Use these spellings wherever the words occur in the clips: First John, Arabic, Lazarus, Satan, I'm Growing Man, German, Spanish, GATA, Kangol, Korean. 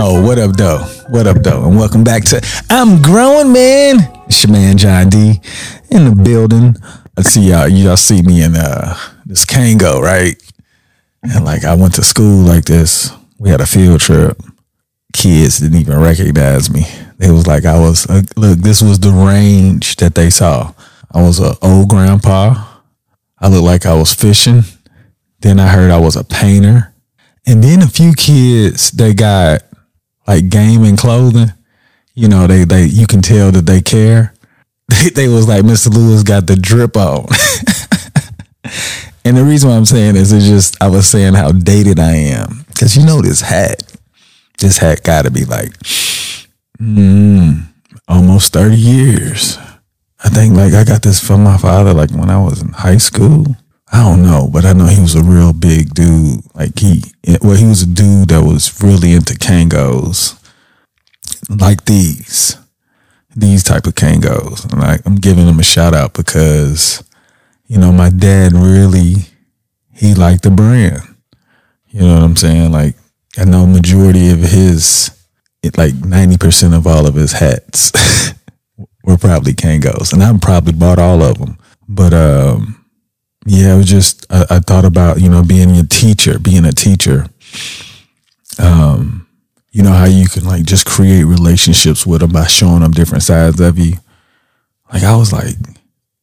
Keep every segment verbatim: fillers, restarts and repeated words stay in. Oh, what up, though? What up, though? And welcome back to I'm Growing Man. It's your man John D in the building. I see y'all. Y'all see me in uh this Kangol, right? And like I went to school like this. We had a field trip. Kids didn't even recognize me. It was like I was. Uh, look, this was the range that they saw. I was an old grandpa. I looked like I was fishing. Then I heard I was a painter. And then a few kids, they got like gaming clothing. You know, they they you can tell that they care. They, they was like, Mister Lewis got the drip on. And the reason why I'm saying this is just I was saying how dated I am. Because you know this hat. This hat got to be like mm, almost thirty years. I think like I got this from my father like when I was in high school. I don't know, but I know he was a real big dude. Like he, well, he was a dude that was really into Kangos, like these, these type of Kangos. And I, I'm giving him a shout out because, you know, my dad really, he liked the brand. You know what I'm saying? Like I know majority of his, it like ninety percent of all of his hats were probably Kangos, and I probably bought all of them. But um. Yeah, it was just, I, I thought about, you know, being a teacher, being a teacher, um, you know, how you can like just create relationships with them by showing them different sides of you. Like, I was like,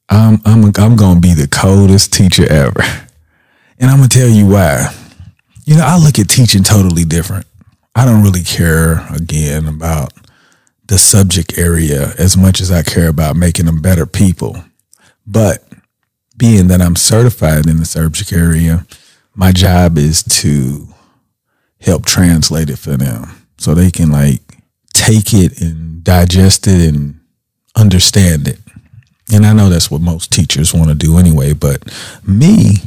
I'm, I'm, I'm going to be the coldest teacher ever. And I'm going to tell you why. You know, I look at teaching totally different. I don't really care again about the subject area as much as I care about making them better people. But being that I'm certified in the subject area, my job is to help translate it for them so they can like take it and digest it and understand it. And I know that's what most teachers want to do anyway, but me,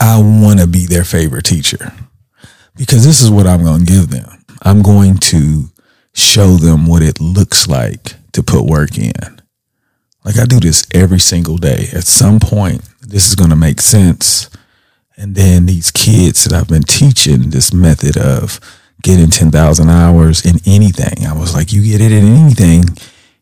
I want to be their favorite teacher because this is what I'm going to give them. I'm going to show them what it looks like to put work in. Like I do this every single day. At some point, this is going to make sense. And then these kids that I've been teaching this method of getting ten thousand hours in anything. I was like, you get it in anything,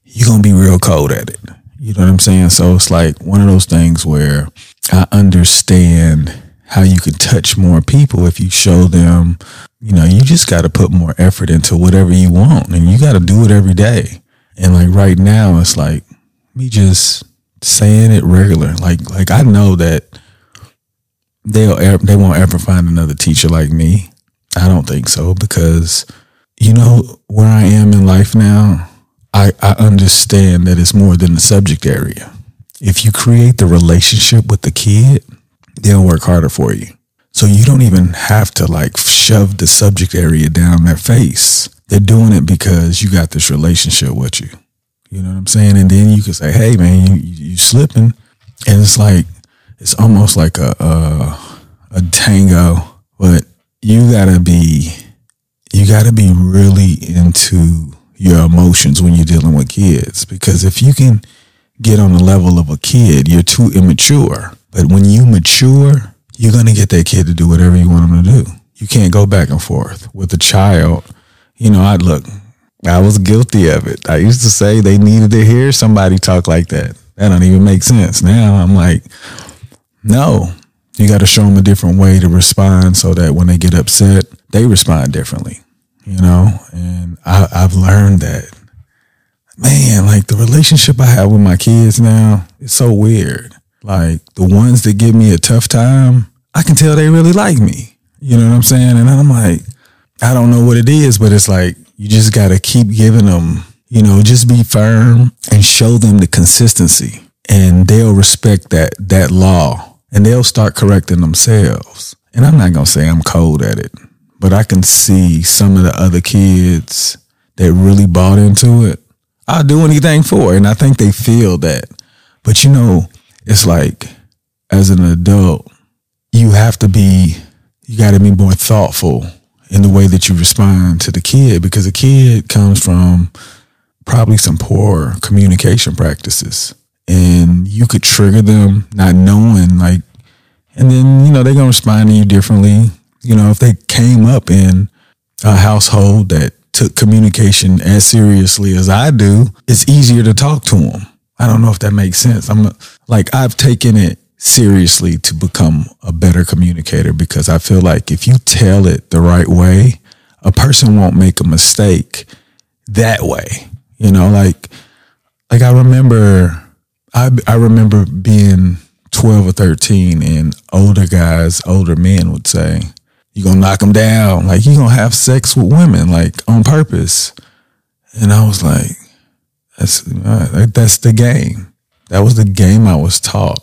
you're going to be real cold at it. You know what I'm saying? So it's like one of those things where I understand how you can touch more people if you show them, you know, you just got to put more effort into whatever you want. And you got to do it every day. And like right now, it's like, me just saying it regular. Like, like I know that they'll, they won't ever find another teacher like me. I don't think so because, you know, where I am in life now, I, I understand that it's more than the subject area. If you create the relationship with the kid, they'll work harder for you. So you don't even have to like shove the subject area down their face. They're doing it because you got this relationship with you. You know what I'm saying? And then you can say, hey, man, you, you slipping. And it's like, it's almost like a, a, a tango, but you gotta be, you gotta be really into your emotions when you're dealing with kids. Because if you can get on the level of a kid, you're too immature. But when you mature, you're going to get that kid to do whatever you want them to do. You can't go back and forth with a child. You know, I'd look. I was guilty of it. I used to say they needed to hear somebody talk like that. That don't even make sense. Now I'm like, no, you got to show them a different way to respond so that when they get upset, they respond differently, you know? And I, I've learned that, man, like the relationship I have with my kids now, it's so weird. Like the ones that give me a tough time, I can tell they really like me. You know what I'm saying? And I'm like, I don't know what it is, but it's like, you just got to keep giving them, you know, just be firm and show them the consistency and they'll respect that, that law and they'll start correcting themselves. And I'm not going to say I'm cold at it, but I can see some of the other kids that really bought into it. I'll do anything for it. And I think they feel that, but you know, it's like as an adult, you have to be, you got to be more thoughtful in the way that you respond to the kid, because a kid comes from probably some poor communication practices and you could trigger them not knowing, like, and then, you know, they're going to respond to you differently. You know, if they came up in a household that took communication as seriously as I do, it's easier to talk to them. I don't know if that makes sense. I'm like, I've taken it seriously to become a better communicator, because I feel like if you tell it the right way, a person won't make a mistake that way. You know, like, like I remember, I, I remember being twelve or thirteen and older guys, older men would say, "You're going to knock them down. Like, you're going to have sex with women, like, on purpose." And I was like, that's, that's the game. That was the game I was taught.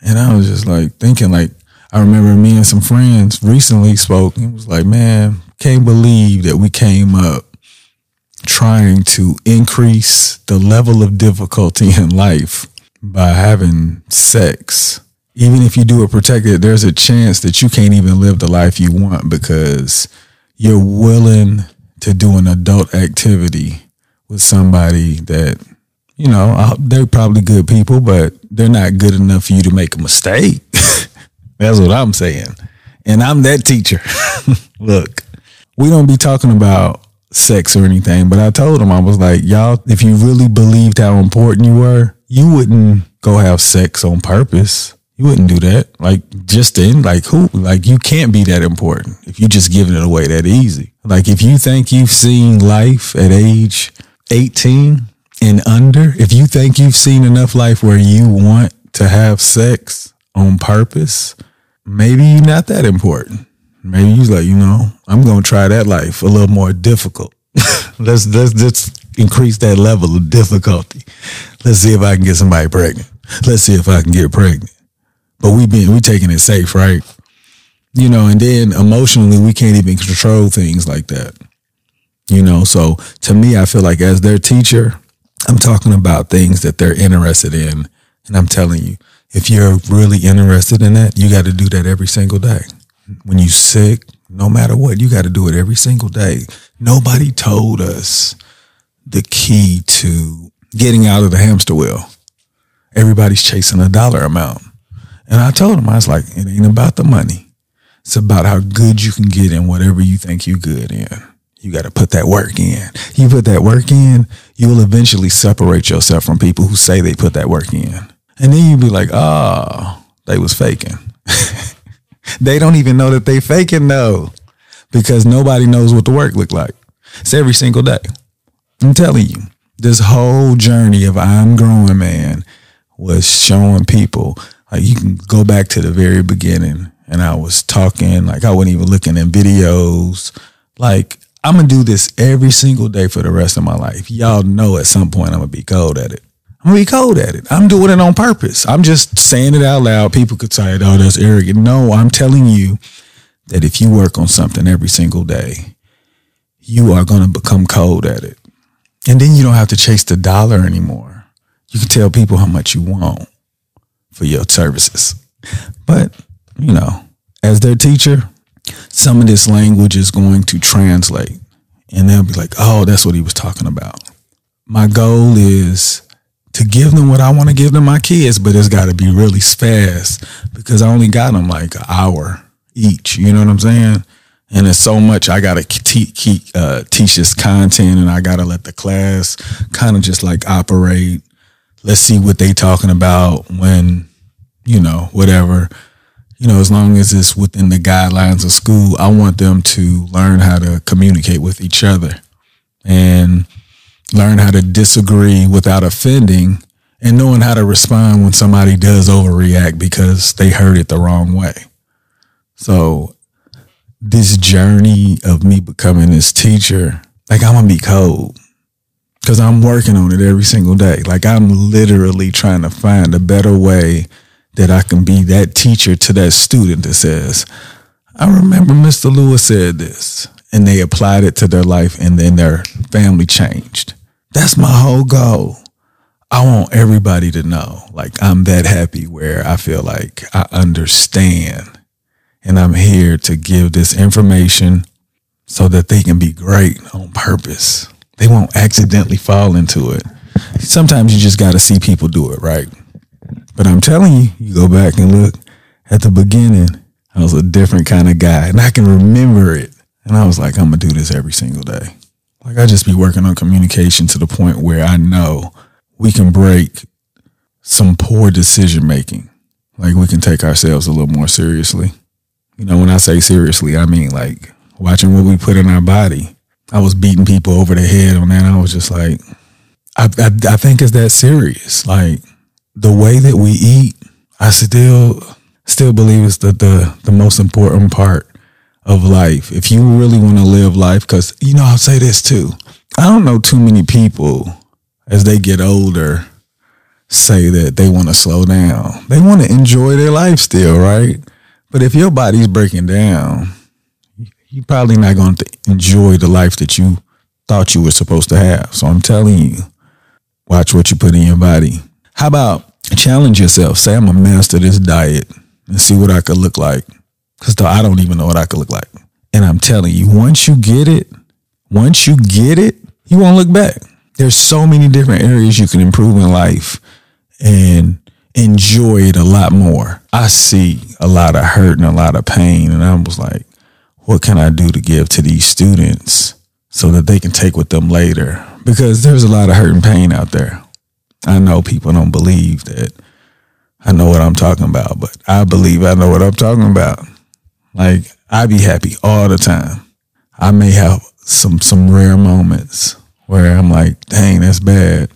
And I was just like thinking, like, I remember me and some friends recently spoke and was like, man, can't believe that we came up trying to increase the level of difficulty in life by having sex. Even if you do it protected, there's a chance that you can't even live the life you want because you're willing to do an adult activity with somebody that, you know, they're probably good people, but they're not good enough for you to make a mistake. That's what I'm saying. And I'm that teacher. Look, we don't be talking about sex or anything, but I told them, I was like, y'all, if you really believed how important you were, you wouldn't go have sex on purpose. You wouldn't do that. Like, just in, like, who, like, you can't be that important if you're just giving it away that easy. Like, if you think you've seen life at age eighteen and under, if you think you've seen enough life where you want to have sex on purpose, maybe you're not that important. Maybe you're like, you know, I'm going to try that life a little more difficult. Let's, let's just increase that level of difficulty. Let's see if I can get somebody pregnant. Let's see if I can get pregnant. But we been, we taking it safe, right? You know, and then emotionally, we can't even control things like that. You know, so to me, I feel like as their teacher, I'm talking about things that they're interested in. And I'm telling you, if you're really interested in that, you got to do that every single day. When you're sick, no matter what, you got to do it every single day. Nobody told us the key to getting out of the hamster wheel. Everybody's chasing a dollar amount. And I told him, I was like, it ain't about the money. It's about how good you can get in whatever you think you're good in. You got to put that work in. You put that work in, you will eventually separate yourself from people who say they put that work in. And then you be like, oh, they was faking. They don't even know that they faking though, because nobody knows what the work look like. It's every single day. I'm telling you, this whole journey of I'm Growing Man was showing people, like, you can go back to the very beginning and I was talking, like, I wasn't even looking in videos. Like, I'm going to do this every single day for the rest of my life. Y'all know at some point I'm going to be cold at it. I'm going to be cold at it. I'm doing it on purpose. I'm just saying it out loud. People could say, oh, that's arrogant. No, I'm telling you that if you work on something every single day, you are going to become cold at it. And then you don't have to chase the dollar anymore. You can tell people how much you want for your services. But, you know, as their teacher, some of this language is going to translate and they'll be like, oh, that's what he was talking about. My goal is to give them what I want to give them, my kids, but it's got to be really fast because I only got them like an hour each. You know what I'm saying? And there's so much I got to te- te- uh, teach this content, and I got to let the class kind of just like operate. Let's see what they talking about when, you know, whatever, you know, as long as it's within the guidelines of school. I want them to learn how to communicate with each other and learn how to disagree without offending and knowing how to respond when somebody does overreact because they heard it the wrong way. So this journey of me becoming this teacher, like, I'm going to be cold. Because I'm working on it every single day. Like, I'm literally trying to find a better way that I can be that teacher to that student that says, I remember Mister Lewis said this, and they applied it to their life, and then their family changed. That's my whole goal. I want everybody to know, like, I'm that happy where I feel like I understand, and I'm here to give this information so that they can be great on purpose. They won't accidentally fall into it. Sometimes you just got to see people do it, right? But I'm telling you, you go back and look at the beginning, I was a different kind of guy. And I can remember it. And I was like, I'm going to do this every single day. Like, I just be working on communication to the point where I know we can break some poor decision making. Like, we can take ourselves a little more seriously. You know, when I say seriously, I mean, like, watching what we put in our body. I was beating people over the head on that. I was just like, I, I, I think it's that serious. Like, the way that we eat, I still still believe it's the, the, the most important part of life. If you really want to live life, because, you know, I'll say this too. I don't know too many people as they get older say that they want to slow down. They want to enjoy their life still, right? But if your body's breaking down, you're probably not going to enjoy the life that you thought you were supposed to have. So I'm telling you, watch what you put in your body. How about challenge yourself? Say, I'm going to master this diet and see what I could look like. Because I don't even know what I could look like. And I'm telling you, once you get it, once you get it, you won't look back. There's so many different areas you can improve in life and enjoy it a lot more. I see a lot of hurt and a lot of pain. And I was like, what can I do to give to these students so that they can take with them later? Because there's a lot of hurt and pain out there. I know people don't believe that I know what I'm talking about, but I believe I know what I'm talking about. Like, I be happy all the time. I may have some some rare moments where I'm like, dang, that's bad.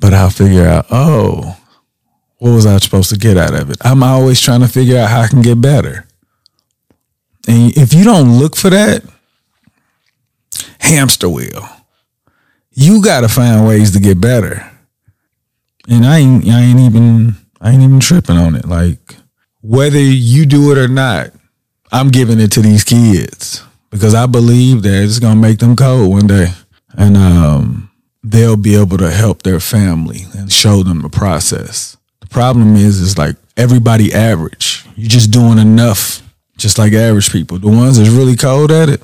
But I'll figure out, oh, what was I supposed to get out of it? I'm always trying to figure out how I can get better. And if you don't look for that, hamster wheel. You got to find ways to get better. And I ain't, I ain't even, I ain't even tripping on it. Like, whether you do it or not, I'm giving it to these kids because I believe that it's going to make them cold one day. And um, they'll be able to help their family and show them the process. The problem is, is like everybody average. You're just doing enough, just like average people. The ones that's really cold at it,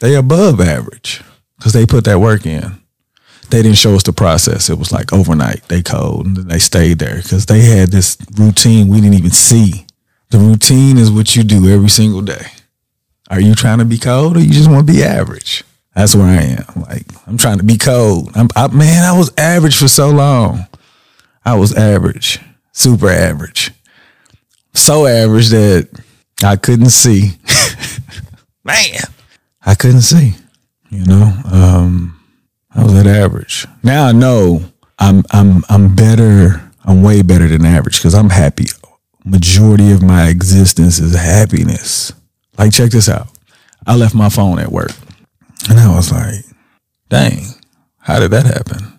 they above average because they put that work in. They didn't show us the process. It was like overnight. They cold and they stayed there because they had this routine we didn't even see. The routine is what you do every single day. Are you trying to be cold or you just want to be average? That's where I am. Like, I'm trying to be cold. I'm, I, man, I was average for so long. I was average, super average, so average that I couldn't see. Man, I couldn't see, you know, um, I was at average. Now I know I'm, I'm, I'm better. I'm way better than average because I'm happy. Majority of my existence is happiness. Like, check this out. I left my phone at work. And I was like, dang, how did that happen?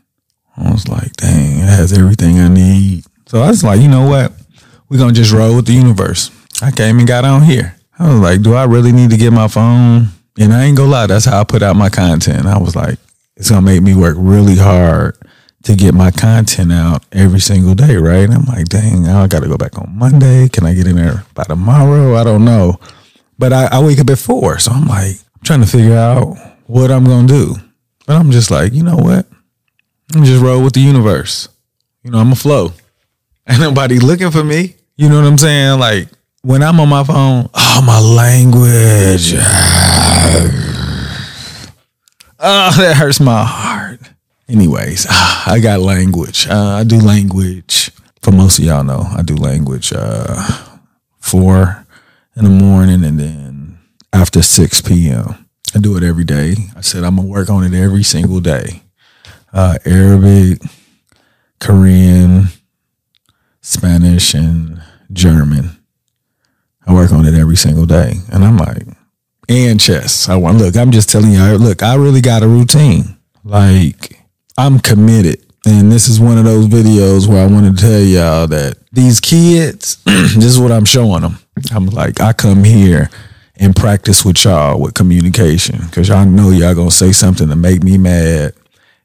I was like, dang, it has everything I need. So I was like, you know what? We're going to just roll with the universe. I came and got on here. I was like, do I really need to get my phone? And I ain't gonna lie, that's how I put out my content. I was like, it's going to make me work really hard to get my content out every single day, right? And I'm like, dang, now I got to go back on Monday. Can I get in there by tomorrow? I don't know. But I, I wake up at four. So I'm like, I'm trying to figure out what I'm going to do. But I'm just like, you know what? I'm just roll with the universe. You know, I'm a flow. Ain't nobody looking for me. You know what I'm saying? Like, when I'm on my phone, oh, my language. Oh, that hurts my heart. Anyways, I got language. Uh, I do language. For most of y'all know, I do language uh, four in the morning and then after six p.m. I do it every day. I said I'm going to work on it every single day. Uh, Arabic, Korean, Spanish, and German. I work on it every single day. And I'm like, and chess. I want, look, I'm just telling you, look, I really got a routine. Like, I'm committed. And this is one of those videos where I want to tell y'all that these kids, this is what I'm showing them. I'm like, I come here and practice with y'all with communication because y'all know y'all going to say something to make me mad.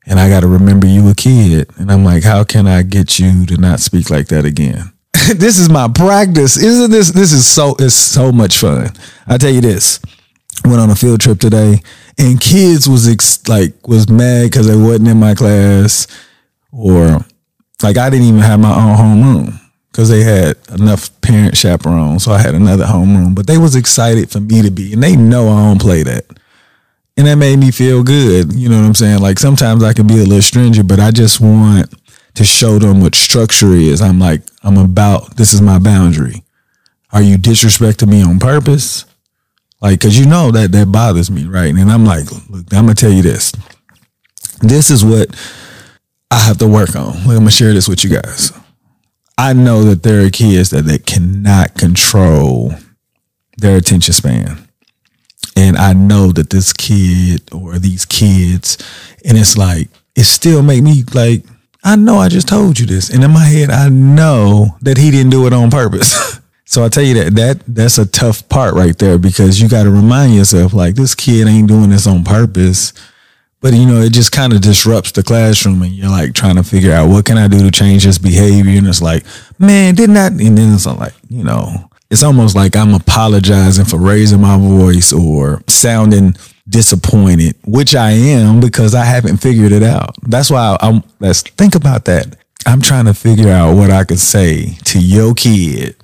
And I got to remember you a kid. And I'm like, how can I get you to not speak like that again? This is my practice. Isn't this? This is so, it's so much fun. I tell you this. Went on a field trip today and kids was ex- like, was mad because they wasn't in my class or like, I didn't even have my own homeroom because they had enough parent chaperones. So I had another homeroom, but they was excited for me to be, and they know I don't play that. And that made me feel good. You know what I'm saying? Like, sometimes I can be a little stringent, but I just want to show them what structure is. I'm like, I'm about, this is my boundary. Are you disrespecting me on purpose? Like, cause you know that that bothers me, right? And I'm like, look, I'm gonna tell you this. This is what I have to work on. Like, I'm gonna share this with you guys. I know that there are kids that they cannot control their attention span. And I know that this kid or these kids, and it's like, it still make me like, I know I just told you this. And in my head, I know that he didn't do it on purpose. So I tell you that, that that's a tough part right there, because you got to remind yourself, like, this kid ain't doing this on purpose. But, you know, it just kind of disrupts the classroom, and you're like trying to figure out, what can I do to change his behavior? And it's like, man, didn't I? And then it's like, you know. It's almost like I'm apologizing for raising my voice or sounding disappointed, which I am, because I haven't figured it out. That's why I'm, let's think about that. I'm trying to figure out what I could say to your kid.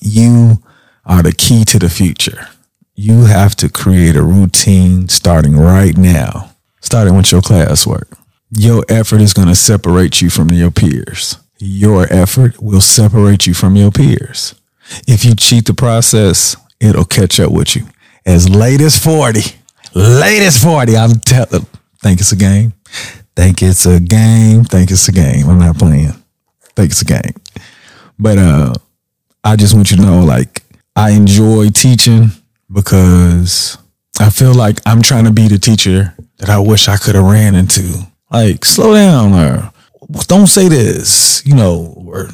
You are the key to the future. You have to create a routine starting right now, starting with your classwork. Your effort is going to separate you from your peers. Your effort will separate you from your peers. If you cheat the process, it'll catch up with you. As late as forty. Late as forty. I'm telling. Think it's a game. Think it's a game. Think it's a game. I'm not playing. Think it's a game. But uh, I just want you to know, like, I enjoy teaching because I feel like I'm trying to be the teacher that I wish I could have ran into. Like, slow down, or don't say this, you know, or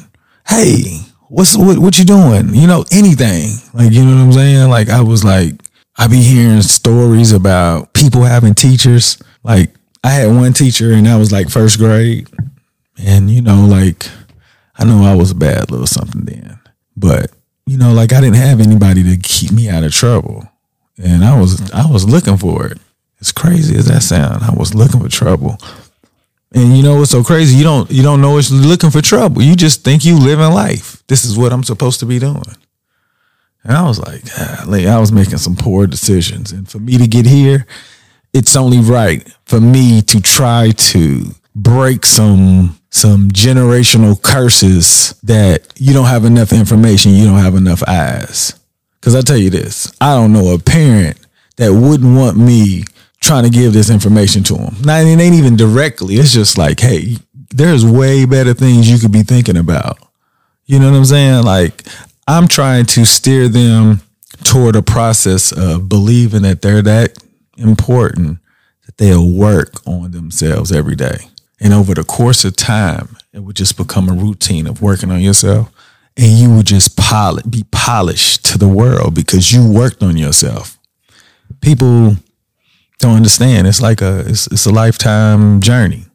hey, What's what, what you doing? You know, anything. Like, you know what I'm saying? Like, I was like, I be hearing stories about people having teachers. Like, I had one teacher, and that was like first grade. And, you know, like, I know I was a bad little something then. But, you know, like, I didn't have anybody to keep me out of trouble. And I was I was looking for it. As crazy as that sounds, I was looking for trouble. And you know what's so crazy? You don't you don't know it's looking for trouble. You just think you living life. This is what I'm supposed to be doing. And I was like, golly, I was making some poor decisions. And for me to get here, it's only right for me to try to break some some generational curses that you don't have enough information, you don't have enough eyes. Because I tell you this, I don't know a parent that wouldn't want me trying to give this information to them. Now, it ain't even directly. It's just like, hey, there's way better things you could be thinking about. You know what I'm saying? Like, I'm trying to steer them toward a process of believing that they're that important, that they'll work on themselves every day. And over the course of time, it would just become a routine of working on yourself. And you would just pol- be polished to the world because you worked on yourself. People don't understand. It's like a it's, it's a lifetime journey.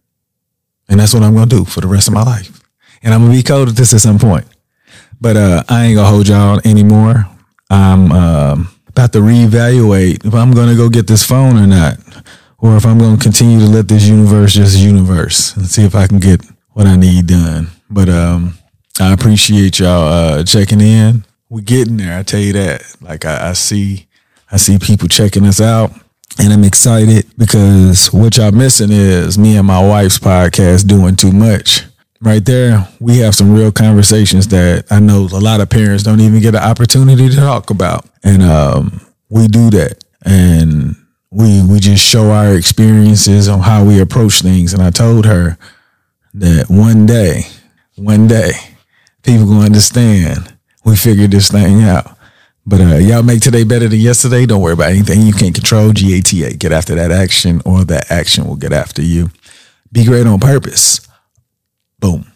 And that's what I'm going to do for the rest of my life. And I'm going to be cold at this at some point. But uh, I ain't going to hold y'all anymore. I'm uh, about to reevaluate if I'm going to go get this phone or not. Or if I'm going to continue to let this universe just universe and see if I can get what I need done. But um, I appreciate y'all uh, checking in. We're getting there. I tell you that. Like I, I see, I see people checking us out. And I'm excited because what y'all missing is me and my wife's podcast, Doing Too Much. Right there, we have some real conversations that I know a lot of parents don't even get an opportunity to talk about. And um, we do that. And we we just show our experiences on how we approach things. And I told her that one day, one day, people gonna understand we figured this thing out. But uh, y'all make today better than yesterday. Don't worry about anything you can't control. G A T A. Get after that action, or that action will get after you. Be great on purpose. Boom.